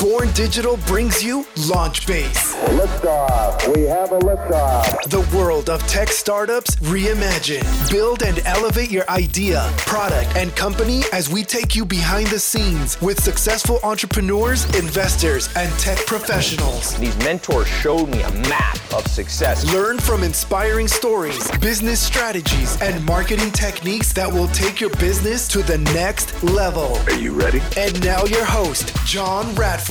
Born Digital brings you Launchbase. Liftoff. We have a liftoff. The world of tech startups reimagined. Build and elevate your idea, product, and company as we take you behind the scenes with successful entrepreneurs, investors, and tech professionals. These mentors showed me a map of success. Learn from inspiring stories, business strategies, and marketing techniques that will take your business to the next level. Are you ready? And now your host, John Radford.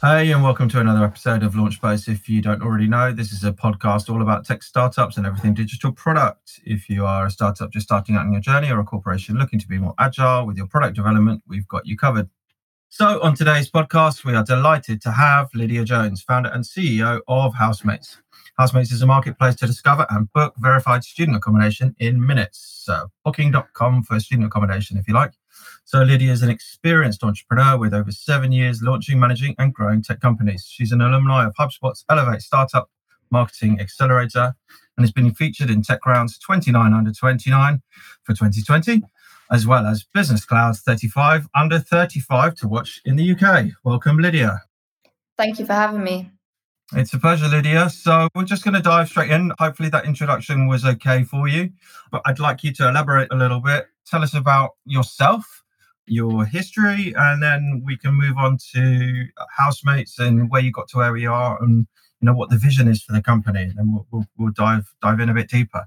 Hey, and welcome to another episode of Launchbase. If you don't already know, this is a podcast all about tech startups and everything digital product. If you are a startup just starting out on your journey or a corporation looking to be more agile with your product development, we've got you covered. So on today's podcast, we are delighted to have Lydia Jones, founder and CEO of Housemates. Housemates is a marketplace to discover and book verified student accommodation in minutes. So Booking.com for student accommodation, if you like. So Lydia is an experienced entrepreneur with over 7 years launching, managing and growing tech companies. She's an alumni of HubSpot's Elevate Startup Marketing Accelerator and has been featured in Tech Grounds 29 under 29 for 2020, as well as Business Clouds 35 under 35 to watch in the UK. Welcome, Lydia. Thank you for having me. It's a pleasure, Lydia. So we're just going to dive straight in. Hopefully that introduction was okay for you, but I'd like you to elaborate a little bit. Tell us about yourself, your history, and then we can move on to Housemates and where you got to where we are and what the vision is for the company. And then we'll dive in a bit deeper.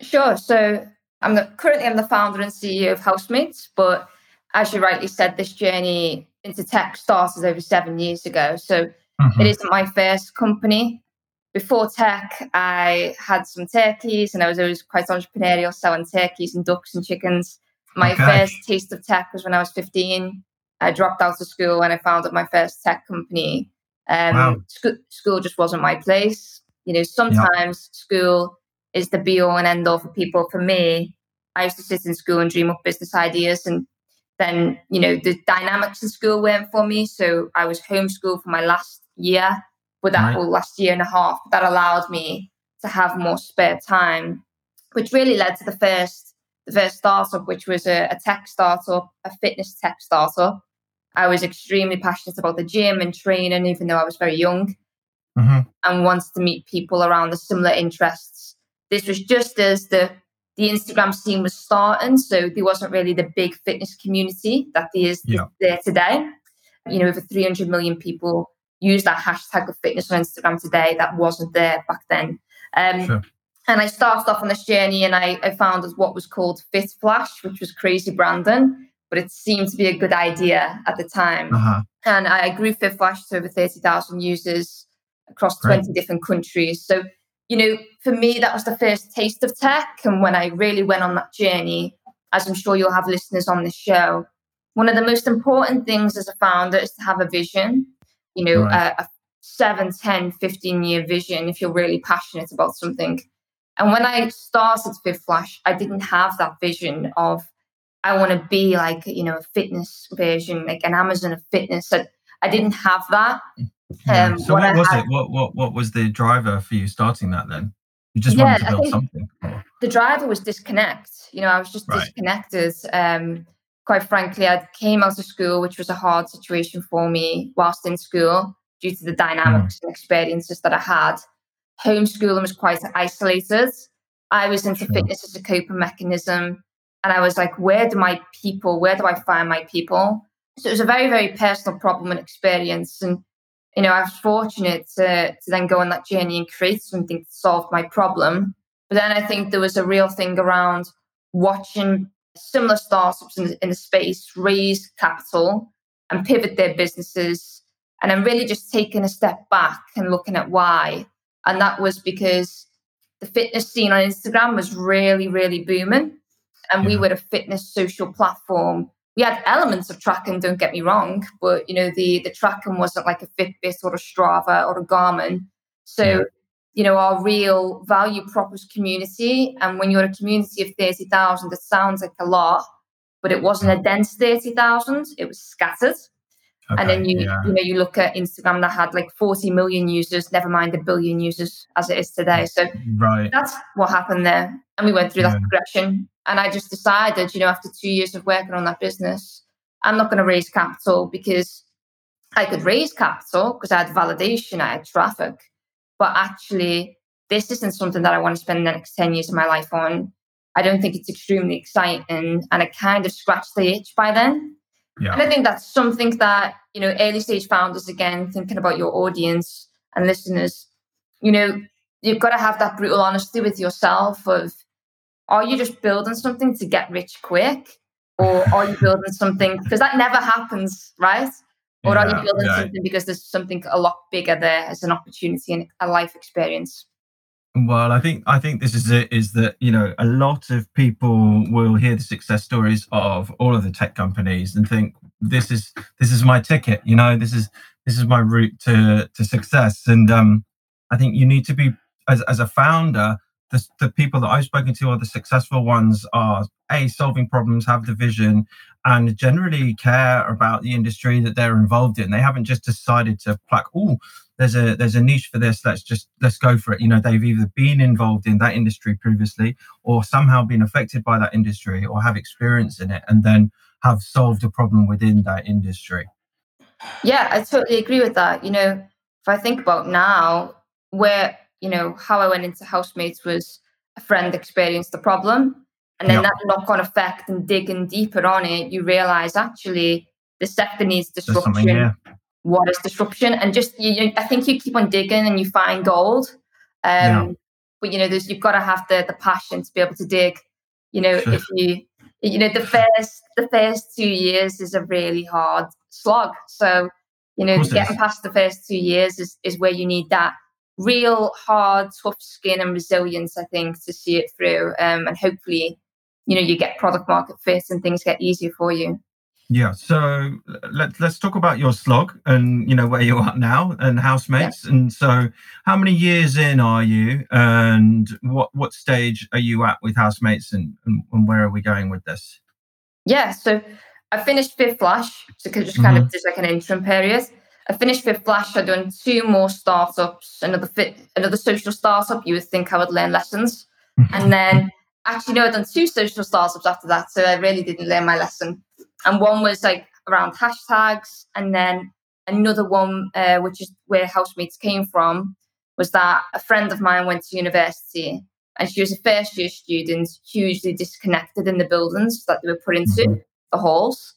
Sure. So I'm currently the founder and CEO of Housemates, but as you rightly said, this journey into tech started over 7 years ago. So it isn't my first company. Before tech, I had some turkeys and I was always quite entrepreneurial, selling turkeys and ducks and chickens. My first taste of tech was when I was 15. I dropped out of school and I founded my first tech company. School just wasn't my place. School is the be all and end all for people. For me, I used to sit in school and dream up business ideas, and then, the dynamics of school weren't for me. So I was homeschooled for my last year, last year and a half. That allowed me to have more spare time, which really led to the first startup, which was a tech startup, a fitness tech startup. I was extremely passionate about the gym and training, even though I was very young, and wanted to meet people around the similar interests. This was just as the Instagram scene was starting, so there wasn't really the big fitness community that is there today. Over 300 million people use that hashtag of fitness on Instagram today. That wasn't there back then. Sure. And I started off on this journey and I founded what was called FitFlash, which was crazy branding, but it seemed to be a good idea at the time. And I grew FitFlash to over 30,000 users across 20 different countries. So, for me, that was the first taste of tech. And when I really went on that journey, as I'm sure you'll have listeners on this show, one of the most important things as a founder is to have a vision, a 7, 10, 15-year vision if you're really passionate about something. And when I started FitFlash, I didn't have that vision of, I want to be like, a fitness version, like an Amazon of fitness. So I didn't have that. So what was it? What was the driver for you starting that then? You just wanted to build something? The driver was disconnect. I was just disconnected. Quite frankly, I came out of school, which was a hard situation for me whilst in school due to the dynamics and experiences that I had. Homeschooling was quite isolated. I was into fitness as a coping mechanism. And I was like, where do I find my people? So it was a very, very personal problem and experience. And, I was fortunate to then go on that journey and create something that solved my problem. But then I think there was a real thing around watching similar startups in the space raise capital and pivot their businesses. And I'm really just taking a step back and looking at why. And that was because the fitness scene on Instagram was really, really booming. And we were a fitness social platform. We had elements of tracking, don't get me wrong, but the tracking wasn't like a Fitbit or a Strava or a Garmin. So, our real value prop was community. And when you're a community of 30,000, it sounds like a lot, but it wasn't a dense 30,000. It was scattered. Okay, and then you look at Instagram that had like 40 million users, never mind 1 billion users as it is today. So that's what happened there. And we went through that progression. And I just decided, you know, after 2 years of working on that business, I'm not going to raise capital, because I could raise capital because I had validation, I had traffic. But actually, this isn't something that I want to spend the next 10 years of my life on. I don't think it's extremely exciting. And I kind of scratched the itch by then. Yeah. And I think that's something that, you know, early stage founders, again, thinking about your audience and listeners, you know, you've got to have that brutal honesty with yourself of, are you just building something to get rich quick? Or are you building something, because that never happens, right? Or are you building something because there's something a lot bigger there as an opportunity and a life experience? Well, I think this is it, is that, you know, a lot of people will hear the success stories of all of the tech companies and think, this is my ticket, you know, this is my route to success. And I think you need to be, as a founder, the people that I've spoken to are the successful ones, are A, solving problems, have the vision, and generally care about the industry that they're involved in. They haven't just decided to pluck, oh, there's a niche for this, let's go for it. You know, they've either been involved in that industry previously, or somehow been affected by that industry, or have experience in it, and then have solved a problem within that industry. Yeah, I totally agree with that. You know, if I think about now, where, you know, how I went into Housemates was a friend experienced the problem. And then that knock-on effect and digging deeper on it, you realize actually the sector needs disruption. What is disruption? And just, I think you keep on digging and you find gold. But, you know, you've got to have the passion to be able to dig. You know, sure. If you know, the first 2 years is a really hard slog. So, you know, getting past the first 2 years is where you need that real hard, tough skin and resilience, I think, to see it through. And hopefully, you know, you get product market fit and things get easier for you. Yeah. So let's talk about your slog and, you know, where you are now and Housemates. Yeah. And so how many years in are you, and what stage are you at with Housemates, and where are we going with this? Yeah. So I finished FitFlash. So just kind of just like an interim period. I finished FitFlash. I'd done two more startups, another social startup. You would think I would learn lessons. And then actually, no, I'd done two social startups after that. So I really didn't learn my lesson. And one was like around hashtags. And then another one, which is where Housemates came from, was that a friend of mine went to university and she was a first year student, hugely disconnected in the buildings that they were put into, the halls.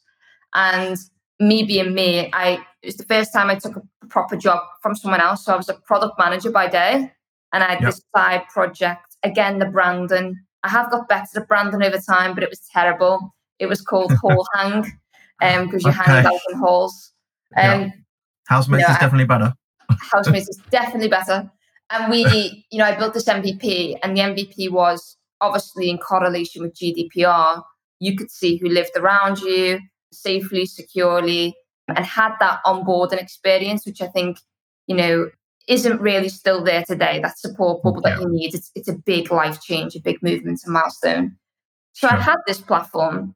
And me being me, it was the first time I took a proper job from someone else. So I was a product manager by day, and I had this side project. Again, the branding. I have got better at branding over time, but it was terrible. It was called hall hang, because you hang out in halls. Housemates is definitely better. Housemates is definitely better. And we, you know, I built this MVP, and the MVP was obviously in correlation with GDPR. You could see who lived around you safely, securely, and had that onboarding experience, which I think, you know, isn't really still there today. That support bubble that you need, it's a big life change, a big movement and milestone. So I had this platform,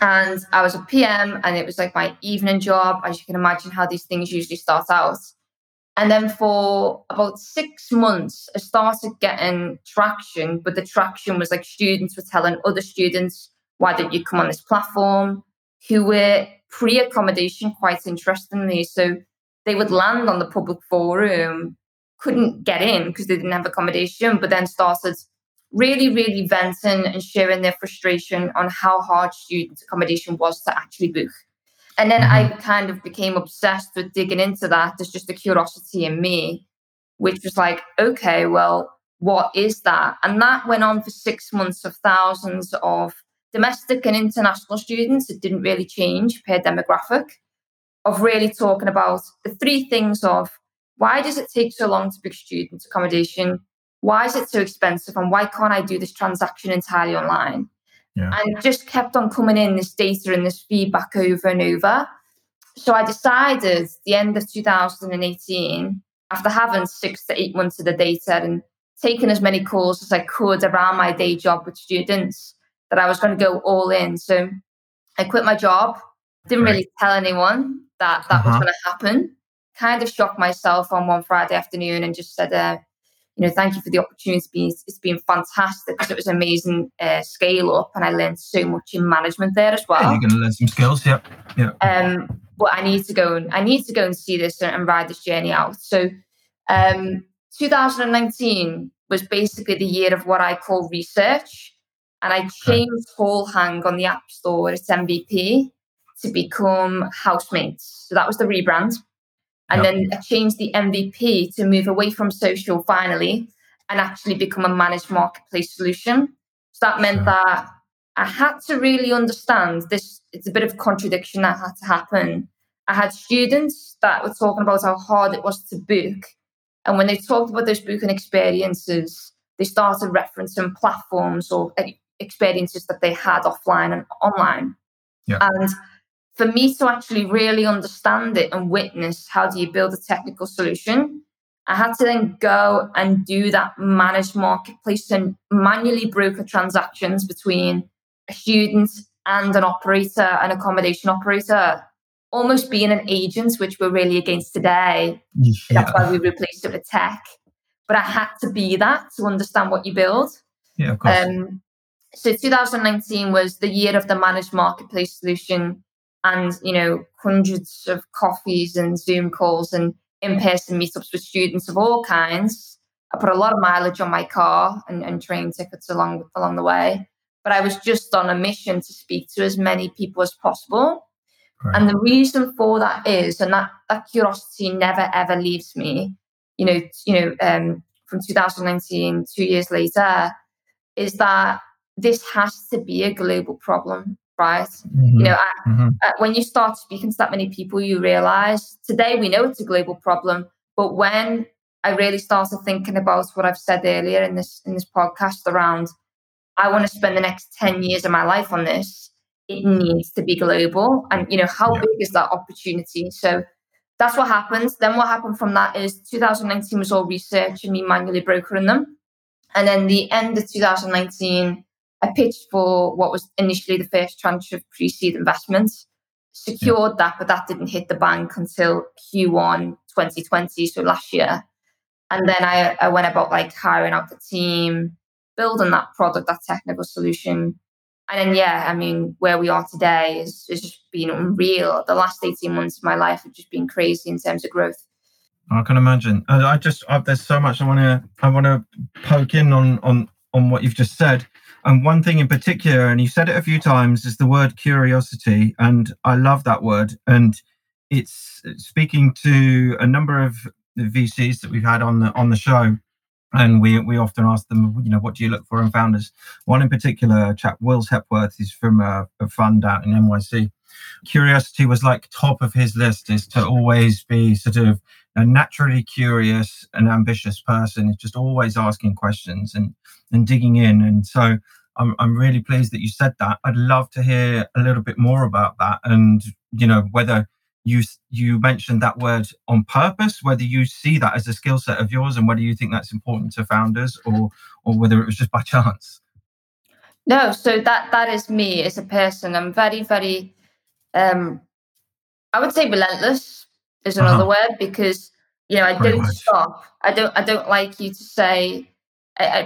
and I was a PM, and it was like my evening job, as you can imagine how these things usually start out. And then for about 6 months, I started getting traction, but the traction was like students were telling other students, why don't you come on this platform? Who were pre-accommodation, quite interestingly. So they would land on the public forum, couldn't get in because they didn't have accommodation, but then started really, really venting and sharing their frustration on how hard student accommodation was to actually book. And then I kind of became obsessed with digging into that. There's just a curiosity in me, which was like, okay, well, what is that? And that went on for 6 months of thousands of domestic and international students. It didn't really change per demographic, of really talking about the three things of, why does it take so long to book student accommodation? Why is it so expensive? And why can't I do this transaction entirely online? And just kept on coming in this data and this feedback over and over. So I decided the end of 2018, after having 6 to 8 months of the data and taking as many calls as I could around my day job with students, that I was going to go all in. So I quit my job, didn't really tell anyone that was going to happen, kind of shocked myself on one Friday afternoon and just said, you know, thank you for the opportunity. It's been fantastic because it was an amazing scale up, and I learned so much in management there as well. Yeah, you're going to learn some skills, yeah. But I need to go and see this and ride this journey out. So, 2019 was basically the year of what I call research, and I changed Hall Hang on the App Store, its MVP, to become Housemates. So that was the rebrand. And then I changed the MVP to move away from social finally and actually become a managed marketplace solution. So that meant that I had to really understand this. It's a bit of contradiction that had to happen. I had students that were talking about how hard it was to book. And when they talked about those booking experiences, they started referencing platforms or experiences that they had offline and online. Yeah. And for me to actually really understand it and witness how do you build a technical solution, I had to then go and do that managed marketplace and manually broker transactions between a student and an operator, an accommodation operator, almost being an agent, which we're really against today. Yeah. That's why we replaced it with tech. But I had to be that to understand what you build. Yeah, of course. So 2019 was the year of the managed marketplace solution. And, you know, hundreds of coffees and Zoom calls and in-person meetups with students of all kinds. I put a lot of mileage on my car and train tickets along the way. But I was just on a mission to speak to as many people as possible. Right. And the reason for that is, and that curiosity never, ever leaves me, from 2019, 2 years later, is that this has to be a global problem. Right. Mm-hmm. When you start speaking to that many people, you realize today we know it's a global problem. But when I really started thinking about what I've said earlier in this podcast around, I want to spend the next 10 years of my life on this, it needs to be global. And, you know, how big is that opportunity? So that's what happened. Then what happened from that is 2019 was all research and me manually brokering them. And then the end of 2019, I pitched for what was initially the first tranche of pre-seed investments, secured that, but that didn't hit the bank until Q1 2020, so last year. And then I went about like hiring out the team, building that product, that technical solution. And then, where we are today is just been unreal. The last 18 months of my life have just been crazy in terms of growth. I can imagine. There's so much I want to poke in on what you've just said. And one thing in particular, and you said it a few times, is the word curiosity. And I love that word. And it's speaking to a number of the VCs that we've had on the show. And we often ask them, you know, what do you look for in founders? One in particular, a chap, Will Hepworth, is from a fund out in NYC. Curiosity was like top of his list, is to always be sort of a naturally curious and ambitious person. It's just always asking questions and digging in. And so I'm really pleased that you said that. I'd love to hear a little bit more about that. And, you know, whether you mentioned that word on purpose, whether you see that as a skill set of yours and whether you think that's important to founders or whether it was just by chance. No, so that is me as a person. I'm very, very, I would say relentless is another word, because, you know, I very don't much. Stop. I don't like you to say,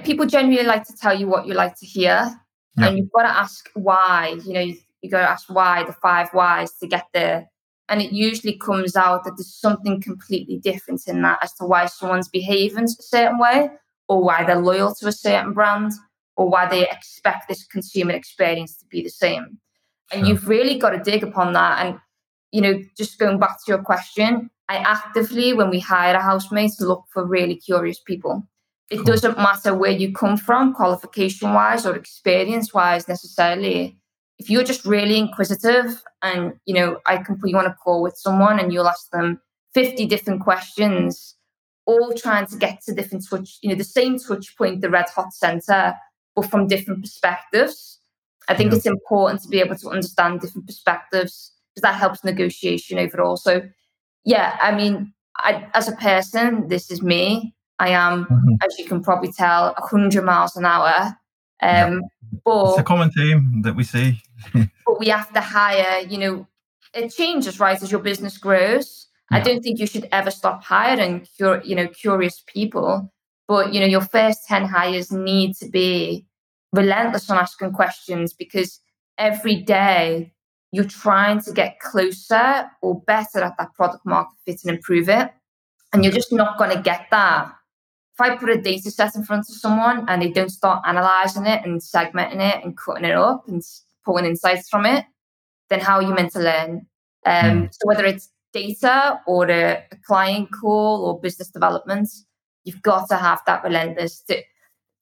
people generally like to tell you what you like to hear. Yeah. And you've got to ask why, you know, you got to ask why, the 5 whys to get there. And it usually comes out that there's something completely different in that as to why someone's behaving a certain way, or why they're loyal to a certain brand, or why they expect this consumer experience to be the same. And you've really got to dig upon that. And, you know, just going back to your question, I actively, when we hire a housemate, look for really curious people. It doesn't matter where you come from, qualification-wise or experience-wise necessarily. If you're just really inquisitive and, you know, I can put you on a call with someone and you'll ask them 50 different questions, all trying to get to different touch, you know, the same touch point, the red hot center, but from different perspectives. I think it's important to be able to understand different perspectives because that helps negotiation overall. So, I, as a person, this is me. I am, as you can probably tell, 100 miles an hour. But it's a common theme that we see. But we have to hire, you know, it changes, right, as your business grows. Yeah. I don't think you should ever stop hiring, curious people. But, you know, your first 10 hires need to be relentless on asking questions, because every day you're trying to get closer or better at that product market fit and improve it. And you're just not going to get that. If I put a data set in front of someone and they don't start analysing it and segmenting it and cutting it up and pulling insights from it, then how are you meant to learn? So whether it's data or a client call or business development, you've got to have that relentless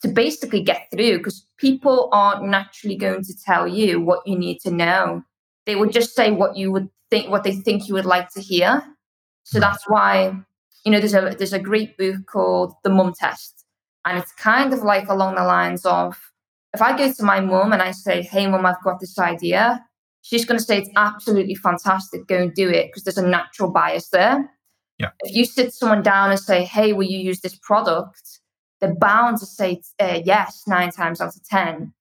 to basically get through, because people aren't naturally going to tell you what you need to know. They would just say what they think you would like to hear. So that's why, you know, there's a great book called The Mum Test. And it's kind of like along the lines of, if I go to my mum and I say, hey, mum, I've got this idea, she's going to say it's absolutely fantastic, go and do it, because there's a natural bias there. Yeah. If you sit someone down and say, hey, will you use this product? They're bound to say yes 9 times out of 10.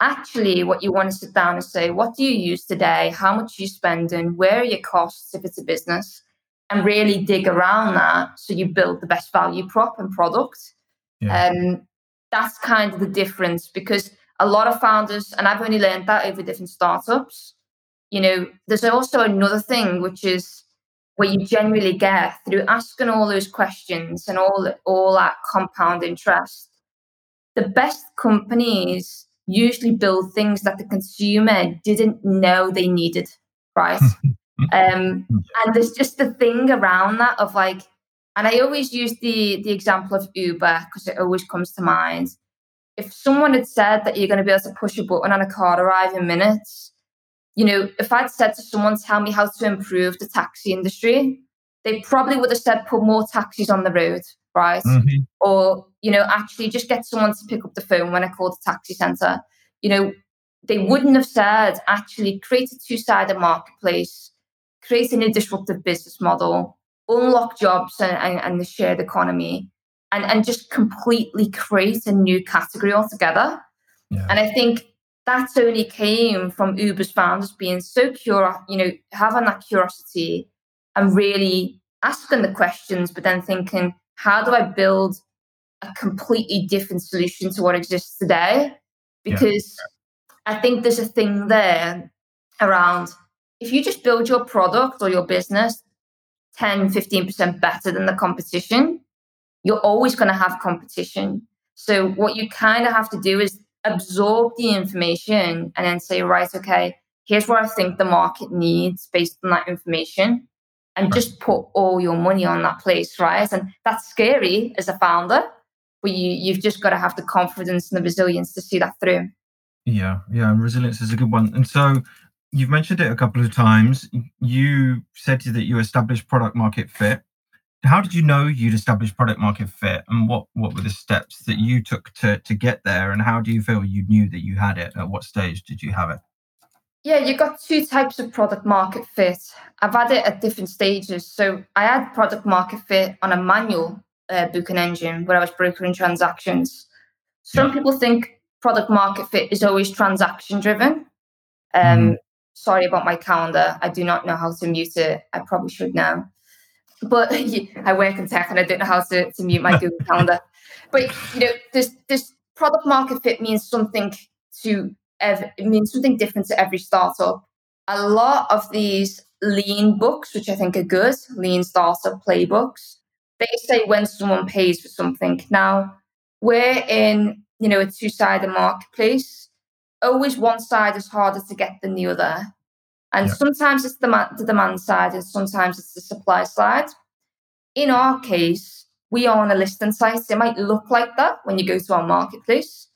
Actually, what you want to sit down and say, what do you use today? How much are you spending? Where are your costs if it's a business? And really dig around that so you build the best value prop and product. Yeah. That's kind of the difference, because a lot of founders, and I've only learned that over different startups, you know, there's also another thing, which is where you generally get through asking all those questions and all that compound interest. The best companies usually build things that the consumer didn't know they needed, right? And there's just the thing around that of like, and I always use the example of Uber because it always comes to mind. If someone had said that you're going to be able to push a button and a car arrive in minutes, you know, if I'd said to someone, tell me how to improve the taxi industry, they probably would have said, put more taxis on the road, right? Mm-hmm. Or, you know, actually just get someone to pick up the phone when I call the taxi centre. You know, they wouldn't have said, actually create a two-sided marketplace, create a new disruptive business model, unlock jobs and the shared economy, and just completely create a new category altogether. Yeah. And I think that's only came from Uber's founders being so curious, you know, having that curiosity and really asking the questions, but then thinking, how do I build a completely different solution to what exists today? Because I think there's a thing there around, if you just build your product or your business 10, 15% better than the competition, you're always going to have competition. So what you kind of have to do is absorb the information and then say, right, okay, here's what I think the market needs based on that information, and just put all your money on that place, right? And that's scary as a founder, but you've just got to have the confidence and the resilience to see that through. Yeah, and resilience is a good one. And so you've mentioned it a couple of times. You said that you established product market fit. How did you know you'd established product market fit, and what were the steps that you took to get there, and how do you feel you knew that you had it? At what stage did you have it? Yeah, you've got two types of product market fit. I've had it at different stages. So I had product market fit on a manual booking engine where I was brokering transactions. Some people think product market fit is always transaction driven. Sorry about my calendar. I do not know how to mute it. I probably should know. But I work in tech and I don't know how to mute my Google Calendar. But, you know, this product market fit means something different to every startup. A lot of these lean books, which I think are good, lean startup playbooks, they say when someone pays for something. Now, we're in, you know, a two-sided marketplace. Always one side is harder to get than the other. And sometimes it's the demand side and sometimes it's the supply side. In our case, we are on a listing site. It might look like that when you go to our marketplace,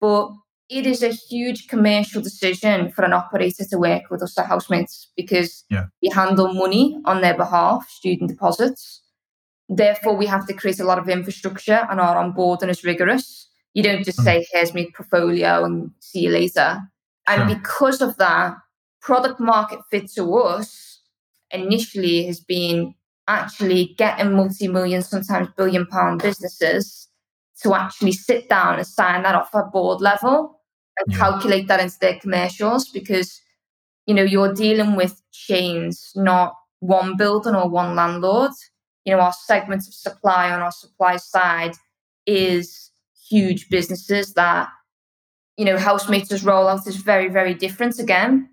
but it is a huge commercial decision for an operator to work with us at Housemates, because we handle money on their behalf, student deposits. Therefore, we have to create a lot of infrastructure, and our onboarding is rigorous. You don't just say, here's my portfolio and see you later. And because of that, product market fit to us initially has been actually getting multi-million, sometimes billion-pound businesses to actually sit down and sign that off at board level and calculate that into their commercials, because, you know, you're dealing with chains, not one building or one landlord. You know, our segments of supply on our supply side is huge businesses that, you know, Housemates' rollout is very, very different again.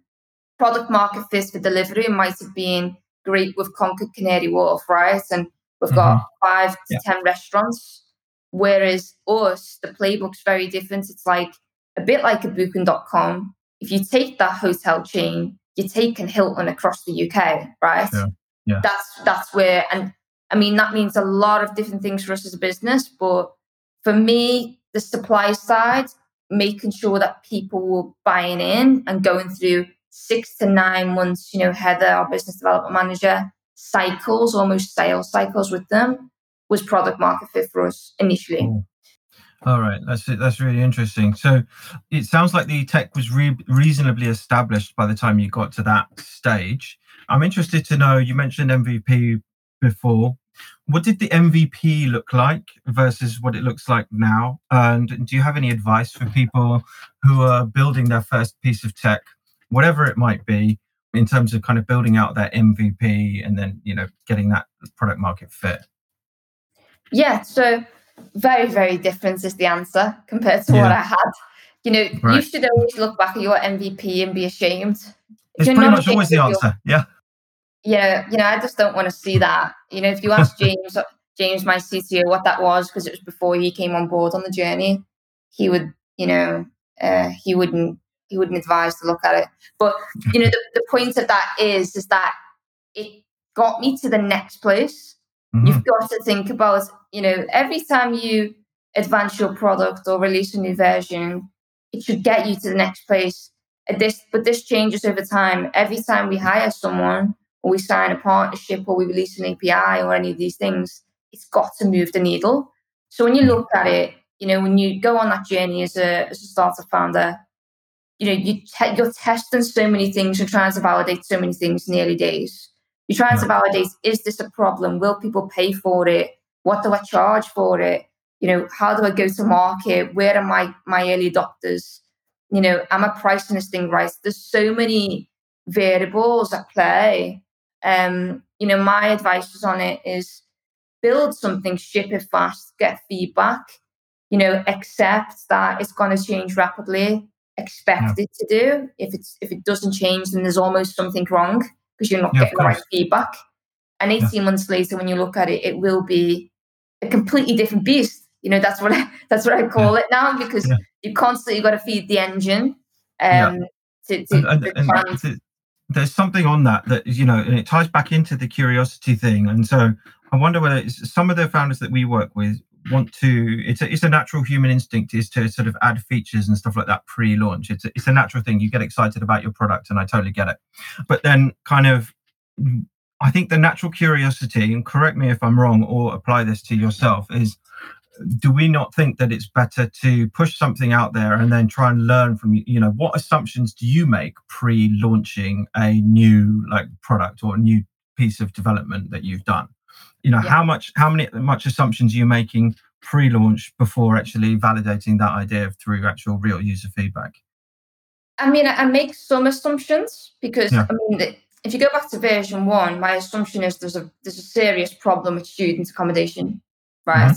Product market fit for delivery might have been great with Concord Canary Wharf, right? And we've got 5 to 10 restaurants. Whereas us, the playbook's very different. It's like a bit like a Booking.com. If you take that hotel chain, you're taking Hilton across the UK, right? Yeah. Yeah. That's where, and I mean, that means a lot of different things for us as a business. But for me, the supply side, making sure that people were buying in and going through 6 to 9 months, you know, Heather, our business development manager, cycles, almost sales cycles with them, was product market fit for us initially. Cool. All right, that's really interesting. So it sounds like the tech was reasonably established by the time you got to that stage. I'm interested to know, you mentioned MVP before. What did the MVP look like versus what it looks like now? And do you have any advice for people who are building their first piece of tech, whatever it might be, in terms of kind of building out their MVP and then, you know, getting that product market fit? Yeah, so very, very different is the answer compared to what I had. You know, you should always look back at your MVP and be ashamed. It's pretty much always the answer, yeah, you know, I just don't want to see that. You know, if you ask James, my CTO, what that was, because it was before he came on board on the journey, he would, you know, he wouldn't advise to look at it. But, you know, the point of that is that it got me to the next place. Mm-hmm. You've got to think about, you know, every time you advance your product or release a new version, it should get you to the next place. But this changes over time. Every time we hire someone, or we sign a partnership, or we release an API, or any of these things, it's got to move the needle. So when you look at it, you know, when you go on that journey as a startup founder, you know, you're testing so many things and trying to validate so many things in the early days. You're trying to validate, is this a problem? Will people pay for it? What do I charge for it? You know, how do I go to market? Where are my early adopters? You know, am I pricing this thing right? There's so many variables at play. You know, my advice is on it is build something, ship it fast, get feedback, you know, accept that it's going to change rapidly, expect it to do. If it doesn't change, then there's almost something wrong because you're not getting the right feedback. And 18 months later, when you look at it, it will be a completely different beast. You know, that's what I call it now, because you constantly got to feed the engine. There's something on that, you know, and it ties back into the curiosity thing. And so I wonder whether some of the founders that we work with want to, it's a natural human instinct is to sort of add features and stuff like that pre-launch. It's a natural thing. You get excited about your product, and I totally get it. But then kind of, I think the natural curiosity, and correct me if I'm wrong or apply this to yourself, is do we not think that it's better to push something out there and then try and learn from, you know, what assumptions do you make pre-launching a new like product or a new piece of development that you've done? You know, how much assumptions are you making pre-launch before actually validating that idea through actual real user feedback? I mean, I make some assumptions because, I mean, if you go back to version 1, my assumption is there's a serious problem with student accommodation, right? Mm-hmm.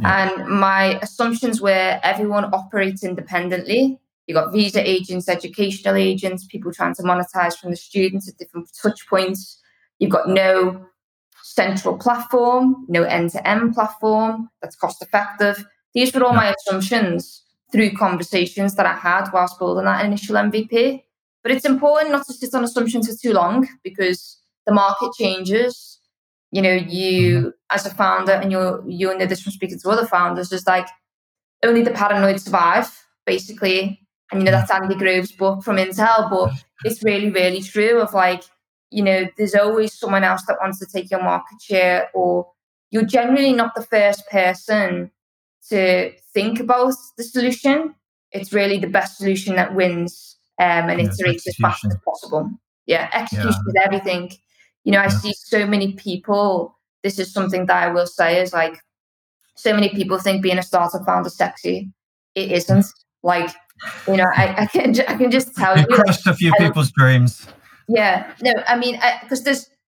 Yeah. And my assumptions were everyone operates independently. You've got visa agents, educational agents, people trying to monetize from the students at different touch points. You've got no central platform, no end-to-end platform that's cost-effective. These were all my assumptions through conversations that I had whilst building that initial MVP. But it's important not to sit on assumptions for too long because the market changes. You know, you as a founder, and you'll know this from speaking to other founders, is like only the paranoid survive, basically. And, you know, that's Andy Grove's book from Intel, but it's really, really true of like, you know, there's always someone else that wants to take your market share, or you're generally not the first person to think about the solution. It's really the best solution that wins and iterates as fast as possible. Yeah, execution is everything. You know, I see so many people, this is something that I will say is like, so many people think being a startup founder is sexy. It isn't. Like, you know, I can just tell you. You crushed a few people's dreams. Yeah. No, I mean, because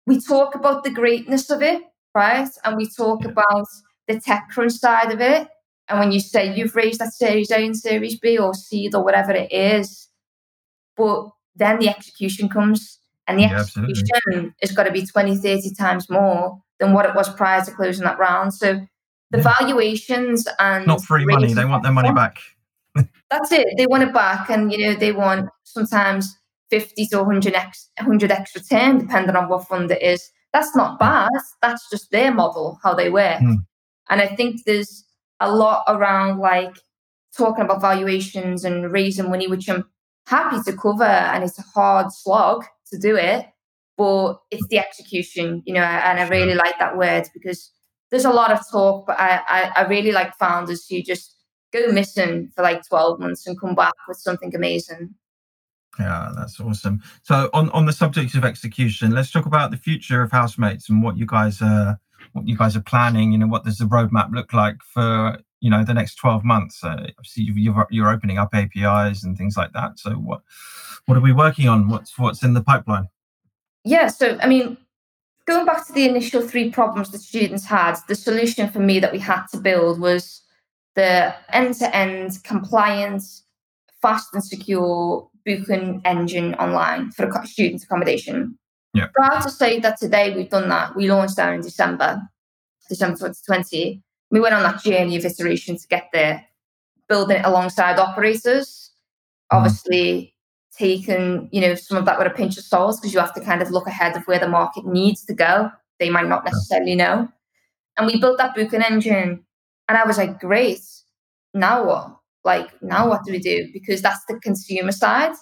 we talk about the greatness of it, right? And we talk about the tech crunch side of it. And when you say you've raised that Series A and Series B or seed or whatever it is, but then the execution comes, and the execution has got to be 20, 30 times more than what it was prior to closing that round. So the valuations and... Not free money, they want their money back. That's it. They want it back. And, you know, they want sometimes 50 to 100x return, depending on what fund it is. That's not bad. That's just their model, how they work. And I think there's a lot around like talking about valuations and raising money, which I'm happy to cover. And it's a hard slog to do it, but it's the execution, you know, and I really like that word because there's a lot of talk, but I really like founders who just go missing for like 12 months and come back with something amazing. Yeah, that's awesome. So on the subject of execution, let's talk about the future of Housemates and what you guys are planning. You know, what does the roadmap look like for, you know, the next 12 months? Obviously, you're opening up APIs and things like that. So what are we working on? What's in the pipeline? Yeah, so I mean, going back to the initial 3 problems that students had, the solution for me that we had to build was the end-to-end compliant, fast and secure booking engine online for student accommodation. Yeah. Proud to say that today we've done that. We launched there in December 2020. We went on that journey of iteration to get there, building it alongside operators, obviously taking, you know, some of that with a pinch of salt because you have to kind of look ahead of where the market needs to go. They might not necessarily know. And we built that booking engine. And I was like, great, now what? Like, now what do we do? Because that's the consumer side.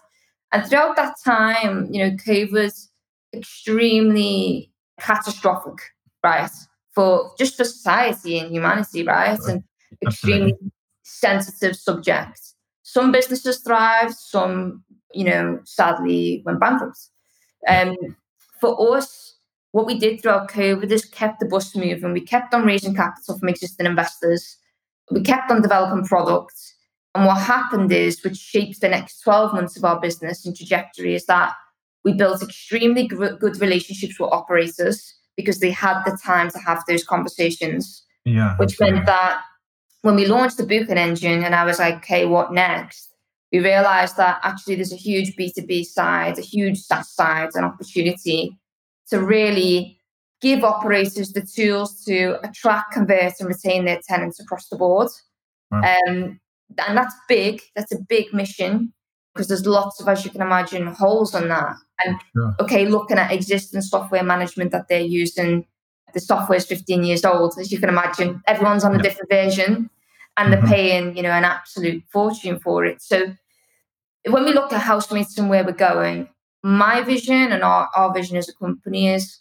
And throughout that time, you know, COVID was extremely catastrophic, right? For society and humanity, right? And extremely sensitive subject. Some businesses thrived, some, you know, sadly went bankrupt. For us, what we did throughout COVID is kept the bus moving. We kept on raising capital from existing investors. We kept on developing products. And what happened is, which shapes the next 12 months of our business and trajectory, is that we built extremely good relationships with operators because they had the time to have those conversations. Yeah, which meant that when we launched the booking engine and I was like, okay, what next? We realized that actually there's a huge B2B side, a huge SaaS side, an opportunity to really give operators the tools to attract, convert and retain their tenants across the board. Wow. And that's big. That's a big mission because there's lots of, as you can imagine, holes on that. And okay, looking at existing software management that they're using, the software is 15 years old, as you can imagine. Everyone's on a different version and they're paying, you know, an absolute fortune for it. So when we look at Housemates and where we're going, my vision and our vision as a company is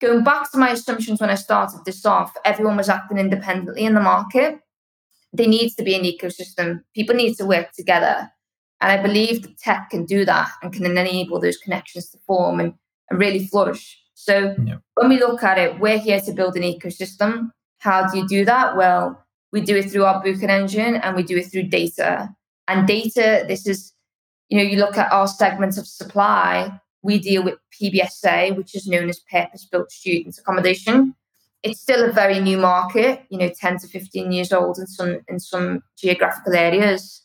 going back to my assumptions when I started this off. Everyone was acting independently in the market. There needs to be an ecosystem. People need to work together. And I believe that tech can do that and can enable those connections to form and really flourish. So when we look at it, we're here to build an ecosystem. How do you do that? Well, we do it through our booking engine and we do it through data. And data, this is, you know, you look at our segments of supply, we deal with PBSA, which is known as purpose-built student accommodation. It's still a very new market, you know, 10 to 15 years old in some geographical areas.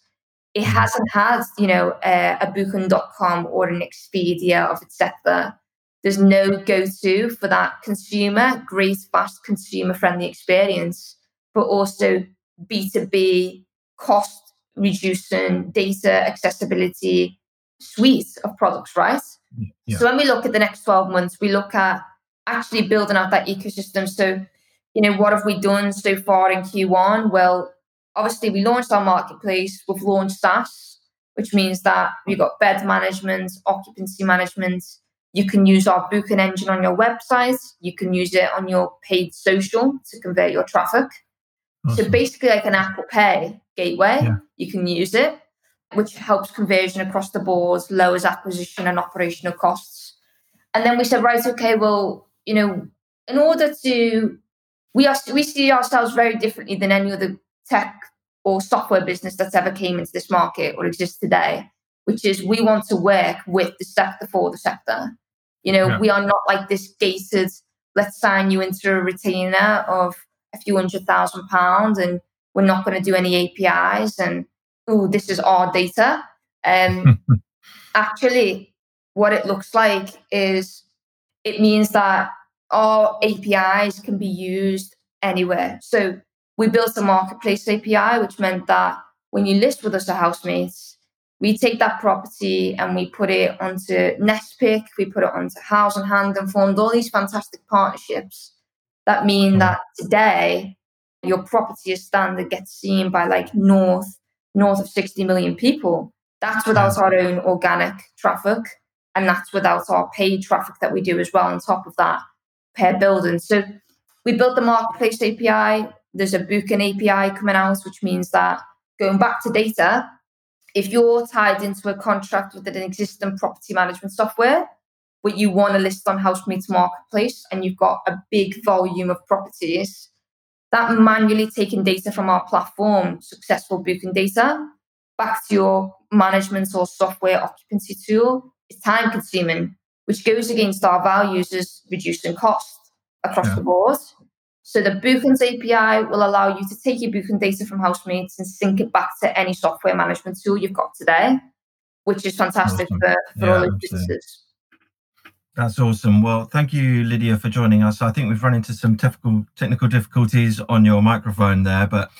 It hasn't had, you know, a Booking.com or an Expedia of its sector. There's no go-to for that consumer, great, fast, consumer-friendly experience, but also B2B cost reducing, data accessibility suite of products, right? Yeah. So when we look at the next 12 months, we look at actually building out that ecosystem. So, you know, what have we done so far in Q1? Well, obviously we launched our marketplace, we've launched SaaS, which means that we've got bed management, occupancy management. You can use our booking engine on your website. You can use it on your paid social to convert your traffic. Awesome. So basically like an Apple Pay gateway, you can use it, which helps conversion across the board, lowers acquisition and operational costs. And then we said, right, okay, well, you know, in order to, we see ourselves very differently than any other tech or software business that's ever came into this market or exists today, which is we want to work with the sector for the sector. You know, we are not like this gated, let's sign you into a retainer of a few £100,000 and we're not going to do any APIs, and this is our data. Actually, what it looks like is it means that our APIs can be used anywhere. So we built a marketplace API, which meant that when you list with us at Housemates, we take that property and we put it onto Nestpick, we put it onto House and Hand, and formed all these fantastic partnerships that mean that today your property as standard gets seen by like north of 60 million people. That's without our own organic traffic, and that's without our paid traffic that we do as well on top of that per building. So we built the marketplace API. There's a Booking API coming out, which means that going back to data, if you're tied into a contract with an existing property management software, but you want to list on Housemates Marketplace and you've got a big volume of properties, that manually taking data from our platform, successful booking data, back to your management or software occupancy tool is time consuming, which goes against our values as reducing cost across the board. So the Bookings API will allow you to take your booking data from Housemates and sync it back to any software management tool you've got today, which is fantastic for all those businesses. That's awesome. Well, thank you, Lydia, for joining us. I think we've run into some technical difficulties on your microphone there, but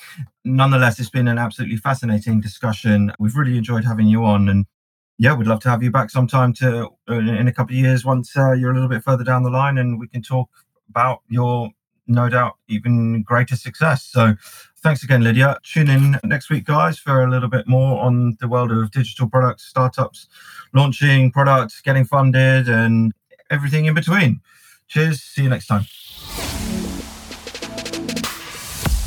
nonetheless, it's been an absolutely fascinating discussion. We've really enjoyed having you on, and we'd love to have you back sometime in a couple of years once you're a little bit further down the line, and we can talk about your, no doubt, even greater success. So thanks again, Lydia. Tune in next week, guys, for a little bit more on the world of digital products, startups, launching products, getting funded, and everything in between. Cheers. See you next time.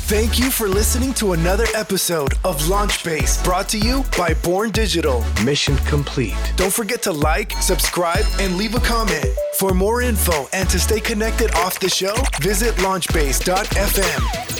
Thank you for listening to another episode of Launchbase, brought to you by Born Digital. Mission complete. Don't forget to like, subscribe, and leave a comment. For more info and to stay connected off the show, visit launchbase.fm.